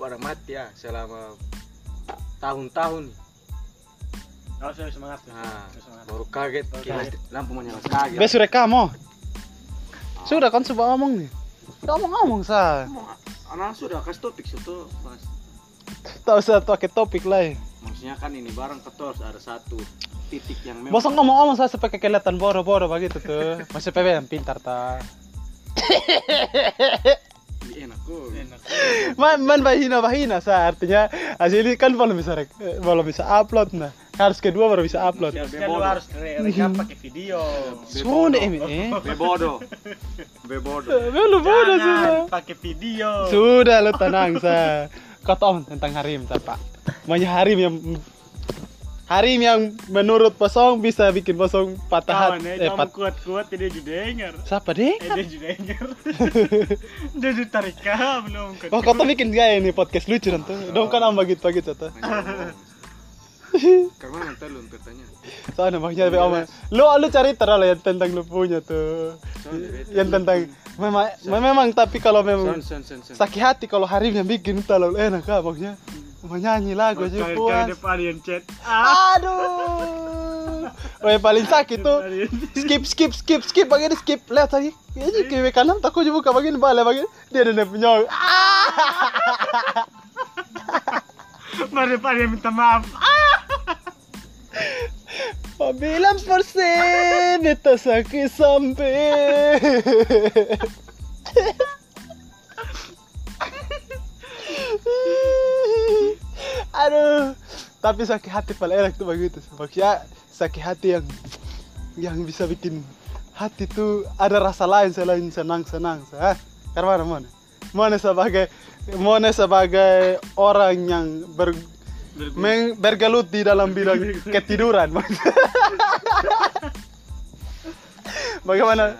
orang mati ya selama tahun-tahun. Nah, baru kaget. Lampu menyala kaget. Besok rekam oh. Sudah kan coba ngomong nih. Ngomong-ngomong sah. Anak sudah kasih topik satu pas. Tak usah pakai topik lah. Maksudnya kan ini barang kotor ada satu titik yang memang. Bosong ngomong-ngomong saya sampai kelihatan boro-boro begitu tuh. Masih PB yang pintar ta. Enak. Man bahina sa artinya asli kan belum bisa upload nah. Harus kedua baru bisa upload. Kedua harus rekam pakai video. Sudah Bebodo sudah. Pakai video. Sudah lu tenang sa. Kotom tentang Harim sa Pak. Maunya Harim yang menurut Bosong bisa bikin Bosong patah hati. Kamu kuat-kuat tidak juga dengar. Siapa dengar? Tidak juga dengar. Jadi tarik kah belum? Wah kau tuh bikin gaya ini podcast lucu nanti. Dong kan ambang gitu tuh. Karena nanti lu bertanya. Soalnya makanya lebih aman. Lu cari terlalu yang tentang lu punya tuh. Yang tentang memang tapi kalau memang sakit hati kalau Harim yang bikin terlalu enak kah makanya. Menyanyi lagu aja puas. Aduh. Wah paling sakit tuh. Skip bagian skip lihat lagi. Ini ke kanan takut juga bagian balik bagian dia ada penyong. Mari paling minta maaf. Bilang persen itu sakit sampai. Aduh, tapi sakit hati paling enak tuh begitu. Maksudnya sakit hati yang bisa bikin hati tuh ada rasa lain selain senang-senang. Hah? Karena mana sebagai orang yang bergelut di dalam bidang ketiduran. Bagaimana?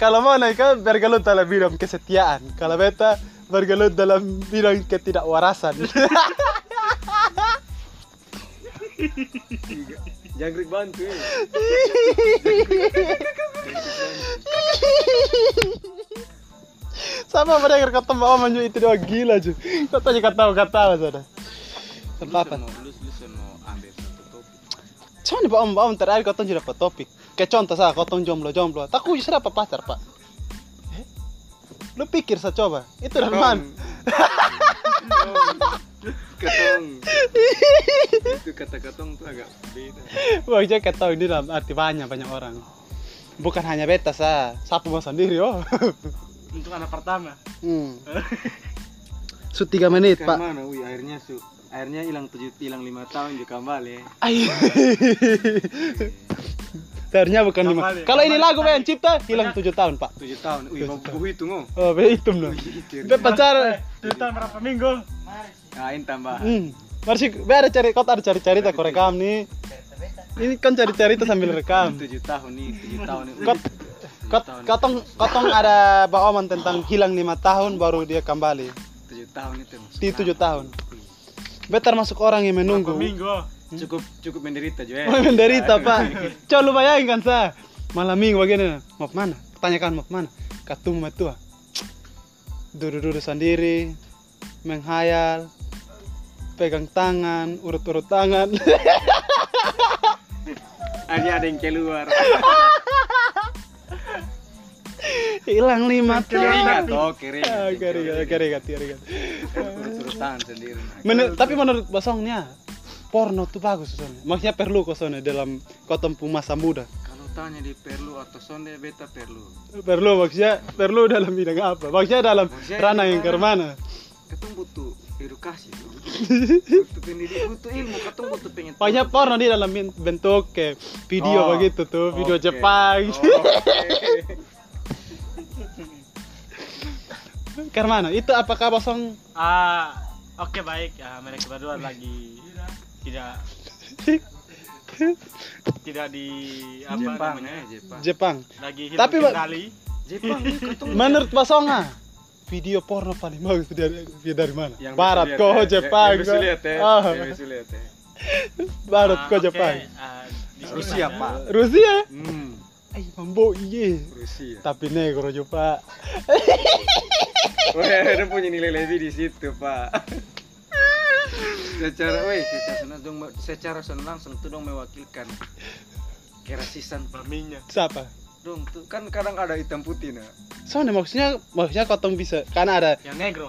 Kalau mana kan bergelut dalam bidang kesetiaan. Kalau beta bergelut dalam bidang ketidakwarasan. Jangkrik bantu ya. Sama mendengar kata Mbak Oman itu doang gila cuy. Katanya kata-kata sana. Apa? Lulusan mau ambil satu topik. Cuman Mbak Oman terakhir kau tunjuk dapat topik. Kayak contoh saya kau tunjuk jomblo-jomblo. Tak kuis dapat pacar, Pak. Lu pikir saya coba, itu Rahman. Ketong. Itu kata ketong tuh agak beda. Wajah ketong ini dalam arti banyak orang. Bukan hanya beta sa, sapu mau sendiri oh. Untuk anak pertama. Su 3 menit bukan Pak. Mana ui airnya su. Airnya hilang 5 tahun juga kembali. Ternyata bukan 5. Kalau ini lagu yang cipta hilang 7 tahun, Pak. 7 tahun. Wih, mau hitung oh. Oh, be hitung loh. Be pacar 7 tahun berapa minggu? Nah, ini tambah. Masih be ada cari kota, ada cari-cari tak rekam nih. Ini kan cari-cari tuh sambil rekam. 7 tahun nih. Kotong ada Pak Oman tentang hilang 5 tahun baru dia kembali. 7 tahun itu. Di 7 tahun. Be termasuk orang yang menunggu. Berapa minggu? Cukup menderita juga. Menderita Pak. Coba lu bayangin kan sa. Malam minggu bagaimana? Mau kemana? Tanyakan mau kemana? Katum matua. Duduk-duduk sendiri, menghayal, pegang tangan, urut-urut tangan. Ada yang keluar. Hilang 5 keringat. Keringat. Urut-urut tangan sendiri. Tapi menurut Basongnya porno tuh bagus soalnya. Maksudnya perlu kok soalnya dalam kau tempuh masa muda. Kalau tanya di perlu atau soalnya beta perlu. Perlu maksudnya perlu dalam bidang apa? Maksudnya dalam ranah yang kemana? Ketum butuh edukasi, butuh pendidikan, butuh ilmu, ketum butuh pengen. Banyak porno di dalam bentuk kayak video begitu tuh, video okay. Jepang. Okay. Kemana? Itu apakah Bosong? Oke baik. Mereka berdua lagi. Tidak di apa Jepang, namanya Jepang. Lagi hidup tapi kendali. Jepang. Menurut Basonga, video porno paling bagus dari mana? Yang Barat kok Jepang. Bisa lihat ya. Barat kok Jepang. Rusia Pak. Rusia? Ay mambo iye. Rusia. Tapi negro juga Pak. Weh, punya nilai lebih di situ, Pak. Secara senang langsung tuh dong mewakilkan kerasisan paminya. Siapa? Dong tuh kan kadang ada hitam putih nah. Soalnya maksudnya kotong bisa karena ada yang negro.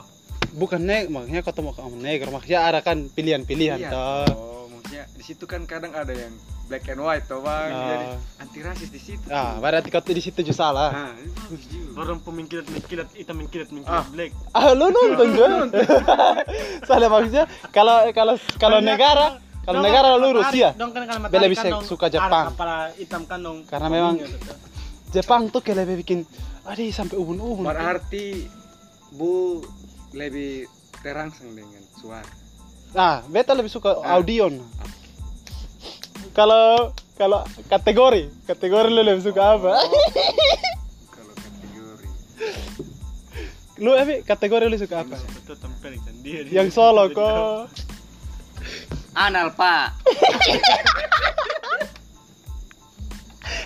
Bukan negro, maksudnya kotong negro, maksudnya ada kan pilihan-pilihan iya, toh. Oh, maksudnya di situ kan kadang ada yang black and white toh bang, jadi anti rasis di situ. Ah, berarti kau di situ juga salah. Nah, orang pemingkilat hitam mingkilat black. Ah, lu nonton juga. Salah maksudnya kalau negara lu Rusia. Bela bisa suka Jepang. Hitam kan dong. Karena memang Jepang tuh kayak lebih bikin aduh sampai ubun-ubun. Berarti bu lebih terangsang dengan suara. Nah, beta lebih suka audion. Kalau kategori lu lebih suka apa? Kalau kategori. Lu Abi, kategori lu suka apa? Itu tempel kan dia. Yang solo kok. Anal, Pak.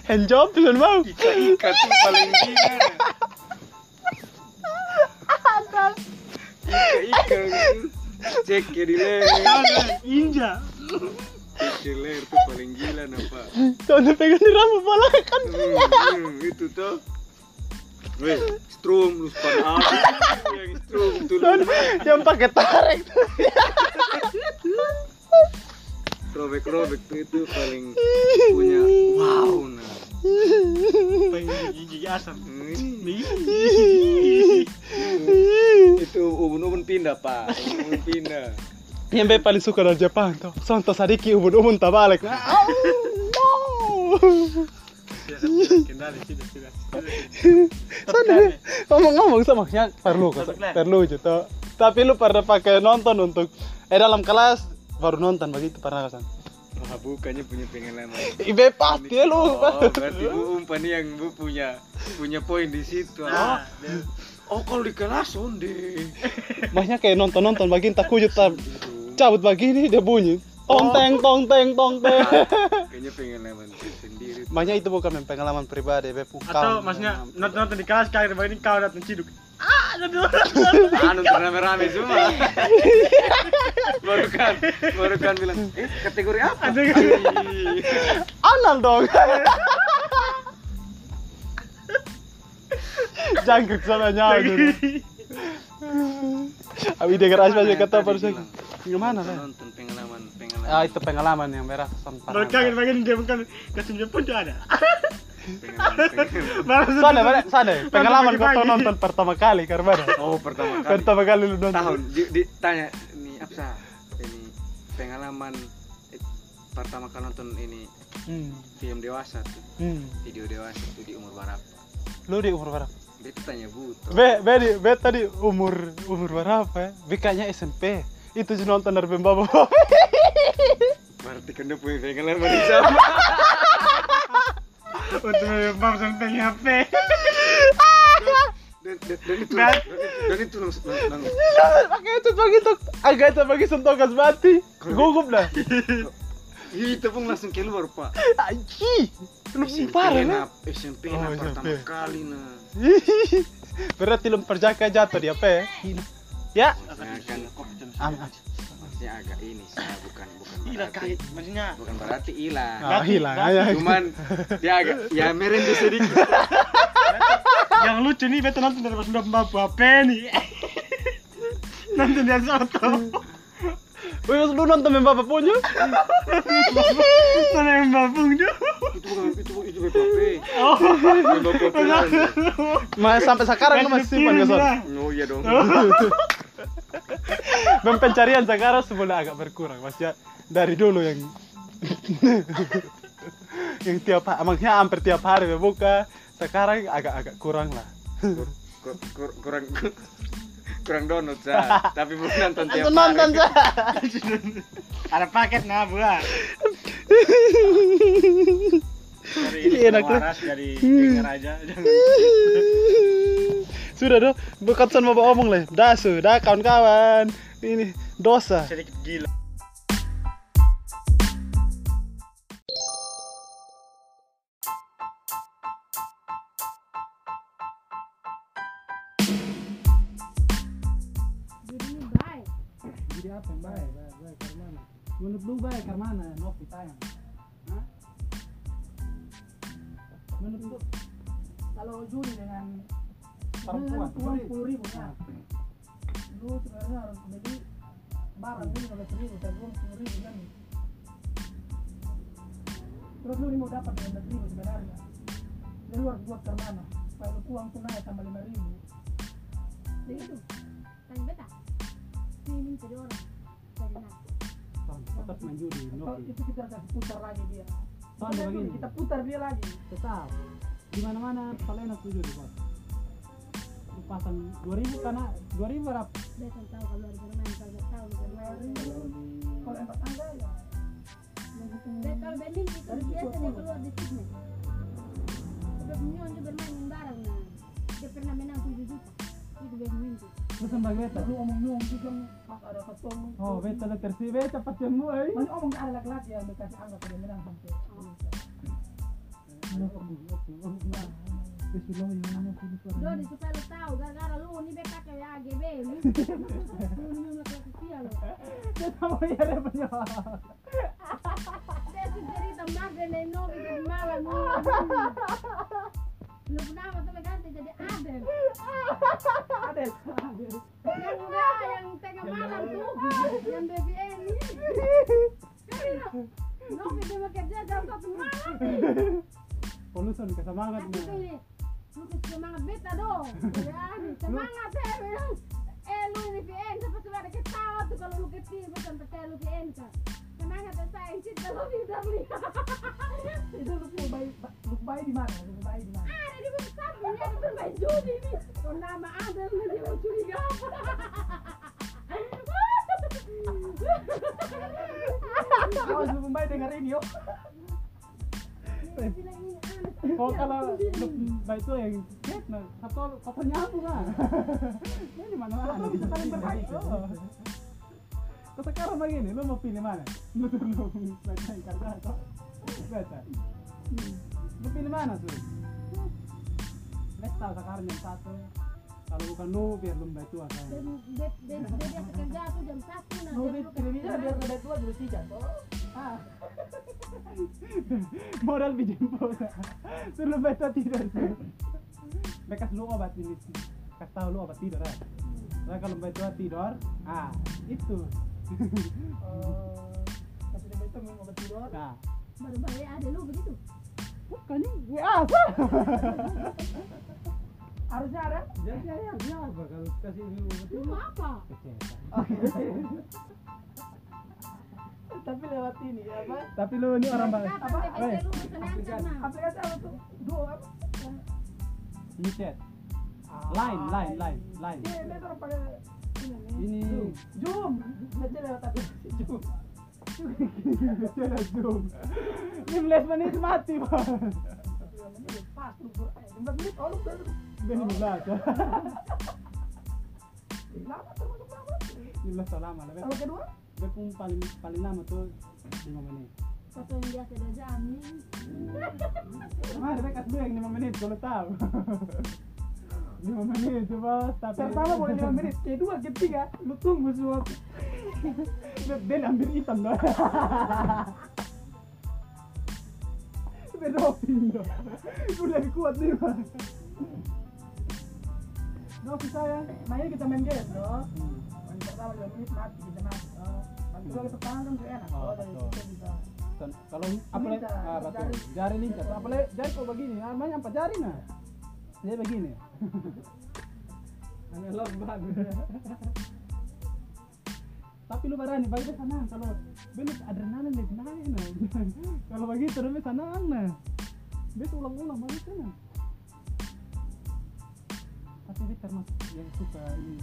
Handjob tuh mau. Ikat paling gila. Anal. Ikat. Cek ya di leher. Inja. Leher tuh paling gila napa? Soalnya pegang di rambut pala kan gila. Itu tuh. Weh, strum lu span apa? Yang strum tuh. Yang pakai tarik. Robek-robek tuh itu paling punya wow nah. Pengen gigi asam. Itu ubun-ubun pindah, Pak. Ubun pindah. Yang be paling suka dari Jepang tuh, Santo Sariki ubun-ubun tabalik. Oh no. Soalnya ngomong-ngomong semaknya perlu gitu. Tapi lu pernah pakai nonton untuk dalam kelas baru nonton begitu pernah kan? Wah bukannya punya pengalaman. Ibe pasti ya lu. Oh berarti umpan yang bu punya poin di situ. Nah, oh kalau di kelas onde makanya kayak nonton bagian tak kujut cabut begini dia bunyi tong teng. Kayaknya pengalaman sendiri makanya itu bukan pengalaman pribadi bepuk atau maksudnya nonton di kelas kali ini kau datang ciduk nonton rame-rame semua baru kan bilang kategori apa anal dong jangkrik sama nyawa dulu Abi denger asma aja kata persen gimana lah nonton pengalaman ah itu pengalaman yang merah sempat mereka bagian dia bukan kesenja pun ada sana pengalaman kau nonton pertama kali karena oh pertama kali lu nonton tahun ditanya ini apa ini pengalaman pertama kali nonton ini film dewasa tuh video dewasa tuh di umur berapa lu di umur berapa? Beta tanya butuh. Be tadi umur berapa ya? Bikanya SMP. Itu nonton dari Bemba. Berarti kan dia punya pengen lebih sama. Untuk Bemba sampai HP. Dan itu nangis. Pakai itu begitu agak bagi sentokas mati. Gugup dah. Itu pun langsung keluar pak. Aji, lebih parah lah. SMP na pertama kali na. Berarti lempar jaka jatuh dia pe. Ya. Maksudnya agak ini, bukan. Hilang kait, maksudnya. Bukan berarti hilang. Oh, hilang. Cuman dia agak, ya merendih sedikit. Yang lucu nih, betul nonton dari pas udah bawa HP nih. Nonton dia soto. Woi, lu nonton Mbak Papunya? Nonton Mbak Papunya? Itu Mbak Papunya. Oh, Mbak Papunya. Mas sampai sekarang lu masih simpan ke sana? Oh iya dong. Pencarian sekarang sebenarnya agak berkurang, Mas ya. Dari dulu yang tiap hari, maksudnya hampir tiap hari buka. Sekarang agak kurang lah. Kurang donut sah, tapi belum nonton tiap hari. Nonton sah. Ada paket nah buat. Ini enak lah. Dari dengar aja. Sudah doh, bukan sama bapak omong leh. Dah kawan-kawan. Ini dosa. Sedikit gila. siapa yang baik Karmana. Menurut lu baik Karmana yang waktu tayang? Hah? Menurut lu kalau juri dengan perempuan Rp10.000 nah. Lu sebenarnya harus beli barang lu Rp15.000 dan uang Rp10.000 kan. Terus lu mau dapat Rp15.000 sebenarnya. Lu harus buat Karmana supaya lu uang tunai tambah Rp5.000. Jadi itu paling betah. Ini jadi orang tetap manjuri itu kita harus putar lagi dia begini. Kita putar dia lagi tetap di mana-mana paling enak tujuh di kota pasang 2.000 karena 2.000 berapa? Dia kan tahu kalau bermain kalau empat tangga ya dia kalau banding itu biasa dia keluar di sini udah minum dia bermain barang nah dia pernah menang 7 juta itu dia mimpi bukan bagi beta lu omong nyong juga pas ada ketemu oh beta lah tersi beta patem lu ai mana omong ada laki-laki yang dikasih anggap dia menang sampai Dodi supaya lu tahu gara-gara lu ini beta kayak AGB lu minum laki-laki dia lu dia tahu ya dia punya dia cerita magnet no gitu malam lu lu pernah waktu ganti jadi Adel Adel yang muda, yang tengah malam tuh yang BBN Novi dia bekerja jam 1 malam polusi dikasih semangat lu kasih semangat beta dong semangat ya bilang lu ini BBN sampai tuh ada ketawa tuh kalau lu kecil bukan percaya lu BBN kan semangat dan saya incit kalau udah lihat itu lu bayi di mana lu bayi di mana ada di besar punya itu main judi nih kalau nama ada lu dia mau curiga apa awas lu bayi dengar ini yuk kalau kalau lu bayi itu yang jet nah atau koper nyambung kan ini di mana mana bisa saling berkait sekarang begini, lu mau pilih mana? Lu tuh lu bacain karena atau beta? Lu pilih mana tuh? Beta sekarang jam 1 kalau bukan lu biar lu mbak tua kan? Dia kerja tuh jam 1 nah lu bisa biar mbak tua juga sijat modal bikin bola tuh lu mbak tua tidur tuh bekas lu obat ini kasih tau lu obat tidur ya nah kalau mbak tua tidur ah itu tapi dia betul minum obat tidur nah baru bahaya ada lu begitu bukannya gue apa harusnya ada? Jadi harusnya apa kalau kasih minum obat tidur? Lu apa? Tapi lewat ini apa? Tapi lu ini orang banget apa? Aplikasi apa tuh? Duo apa? WeChat Line ini orang pakai ini Zoom aja lewat aplikasi Zoom Zoom 15 menit mati bang 15 menit orang baru 15 lama termasuk lama 15 tahun lama kalau kedua? Dia pun paling lama tuh 5 menit satu yang biasa 2 jam nih ada bekas dulu yang 5 menit kalau tahu 5 menit coba tapi pertama boleh 5 menit G2, G3 lu tunggu semua dan ambil hitam dong beropin dong lu lebih kuat nih bang Novi sayang mainnya kita main game dong yang pertama 5 menit mati kita mati kalau kita tangan kan juga enak kalau dari kita bisa kalau apalagi jari lingkar apalagi jari kok begini namanya apa jari nah dia begini analog banget tapi lu barani bagi sana kalau belum adrenalin lebih naik nah kalau begitu terus sana nah dia ulang-ulang begitu nah tapi dia termasuk yang suka ini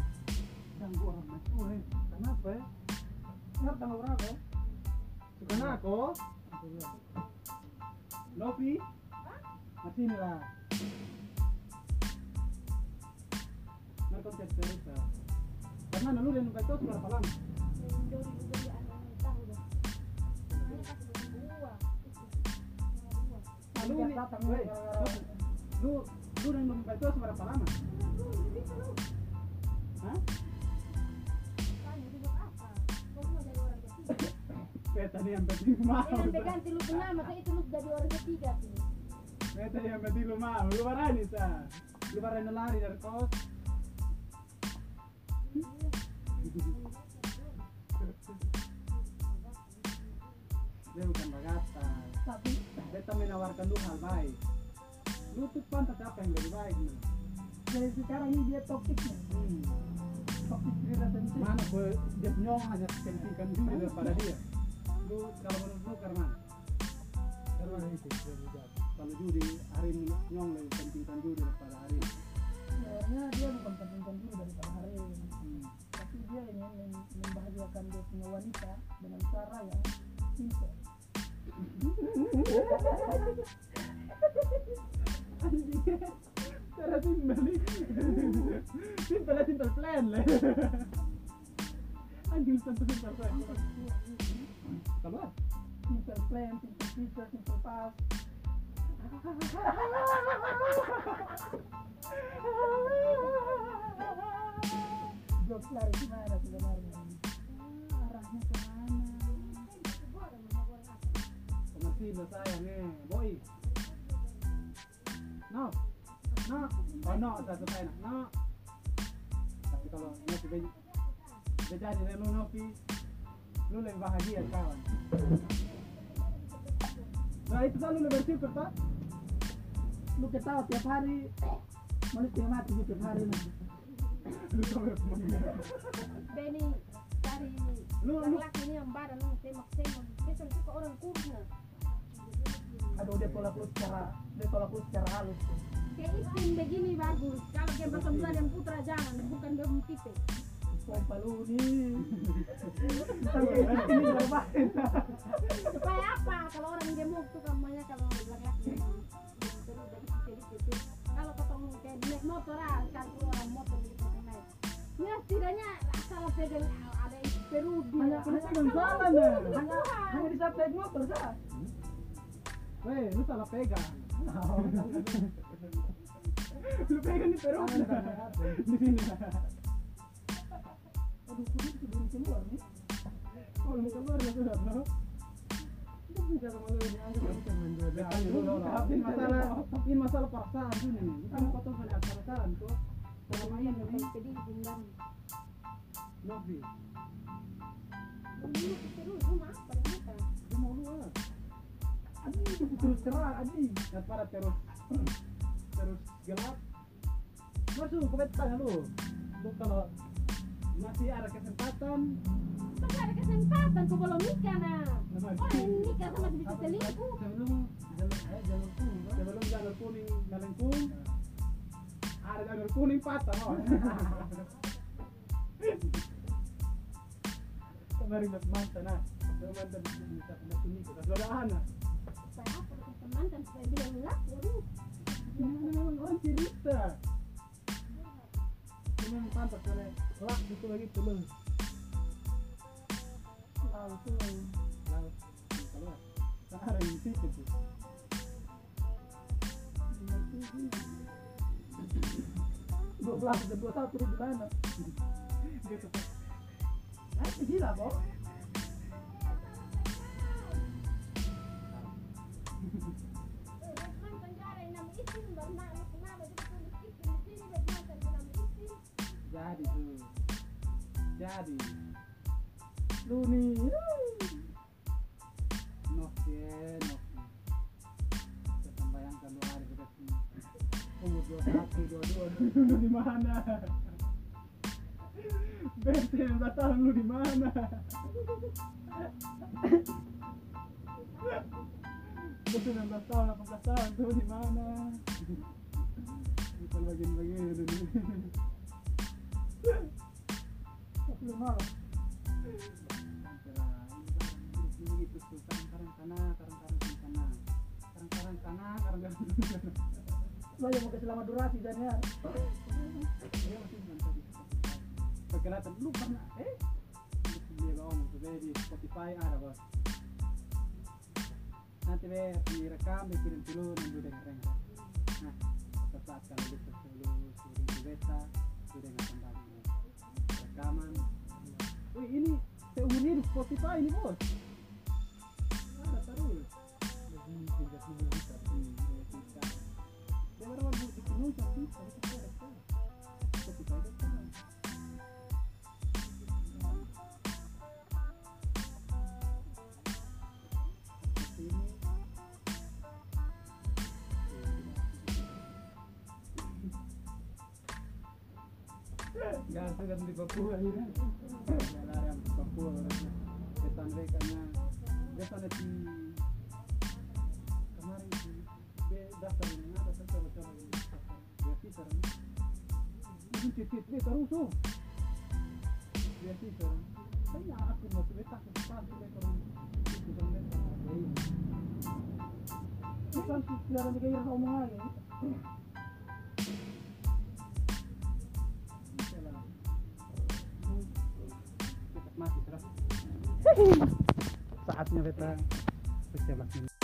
ganggu orang macam kenapa ya kenapa tanggal berapa suka nako Novi masih ini lah konten cerita. Karena dulu dan baca itu berapa lama? Lu dan baca itu berapa lama? Hah? Tanya apa? Petani sampai lima. Sampai ganti lu kenal, masa itu lu sudah di orang ketiga sih. Petani sampai lima, lu barani sa. Lu barani lari dari kos. Dia bukan bagata. Tapi beta menawarkan lu hal baik. Lu tuh pantas apa yang lebih baik nih. Jadi sekarang ini dia topiknya. Mana gue dia nyong hanya sentikan juga daripada dia. Lu kalau menurut lu karena itu kalau judi hari nyong lebih sentikan judi daripada hari. Sebenarnya dia bukan sentikan judi daripada hari, tapi dia ingin membahagiakan dia punya wanita dengan cara yang simple. Cara simpel nih, simpel plan lah. Anjing simpel plan. Apa? Simpel plan, simpel feature, simpel pas. Jokes lari kemana sebenarnya? Arahnya kemana? Komersil saya nih, boy. No. No, oh no, satu enak, no. Tapi kalau nopi beda jadi lu nopi, lu lebih bahagia kawan. Nah itu kan lu lebih bersyukur tak? Lu ketawa tiap hari, manusia mati tiap hari. Lu sampai kemana? Benny, cari laki-laki ini yang barang lu semak-semak, dia suka orang kurna. Aduh dia tolak lu secara halus. Kayak isim begini bagus, kalau kayak pertemuan yang putra jangan, bukan gabung tipe. Pompa lu nih. Supaya apa? Kalau orang gemuk tuh kamunya kalau laki-laki terus dari dikit-dikit. Kalau ketemu kayak naik motor, kan orang motor gitu naik. Ya setidaknya asal pegang ada perudi. Hanya di saat naik motor sah. Weh, lu salah pegang. Lu pegang di perut. Di sini. Aduh, kulit keluar nih. Kalau lu keluar ya sudah, bro. Lu bisa malu ini aja teman gue. Ini masalah perasaan ini. Bukan potong banyak perasaan tuh. Selama ini yang jadi dendam. Novi. Lu terus rumah pada mau luar. Aduh, terus terang, aduh. Daripada terus gelap. Masuk, gue tanya lu. Lu kalau masih ada kesempatan. Masih ada kesempatan, gue belum nikah, nah. Orang yang nikah sama bisa selingkuh. Sebelum jalur kuning, ada jalur kuning patah, oh. Kemarin buat mantan, nah. Mantan bisa punya kuning, kita sudah anak. Supaya apa kita mantan supaya bilang enggak waduh memang orang cerita cuma pantas karena lak gitu lagi tulung laut kalau sekarang ini sedikit sih dua belas di mana gitu gila kok. Jadi lu nih Nokia kita bayangkan 2 hari kita sini umur 21, 22 lu dimana? Bete yang datang lu dimana? Gue 19 tahun, 18 tahun tuh dimana? Bukan bagian-bagian belum malah ini gitu karang-karang lo yang mau selama durasi dan ya dia masih mantap perkenalkan lu pernah dia ngomong sudah di Spotify ada bos nanti deh direkam dikirim dulu nanti dengerin nah sesaat kalau gitu dulu suruh beta sudah kembali rekaman. Wih ini seumur hidup Spotify ini bos. Ya sudah di Papua ini kan larang Papua orangnya setan rekanya dia pada di kemarin di daftar ini ada coba-coba ini dia Peter ini titik-titik terus tuh dia Peter saya aku mau cerita ke sepatu itu kan bukan sejarah di kaya omongan ini saatnya kita berjalan.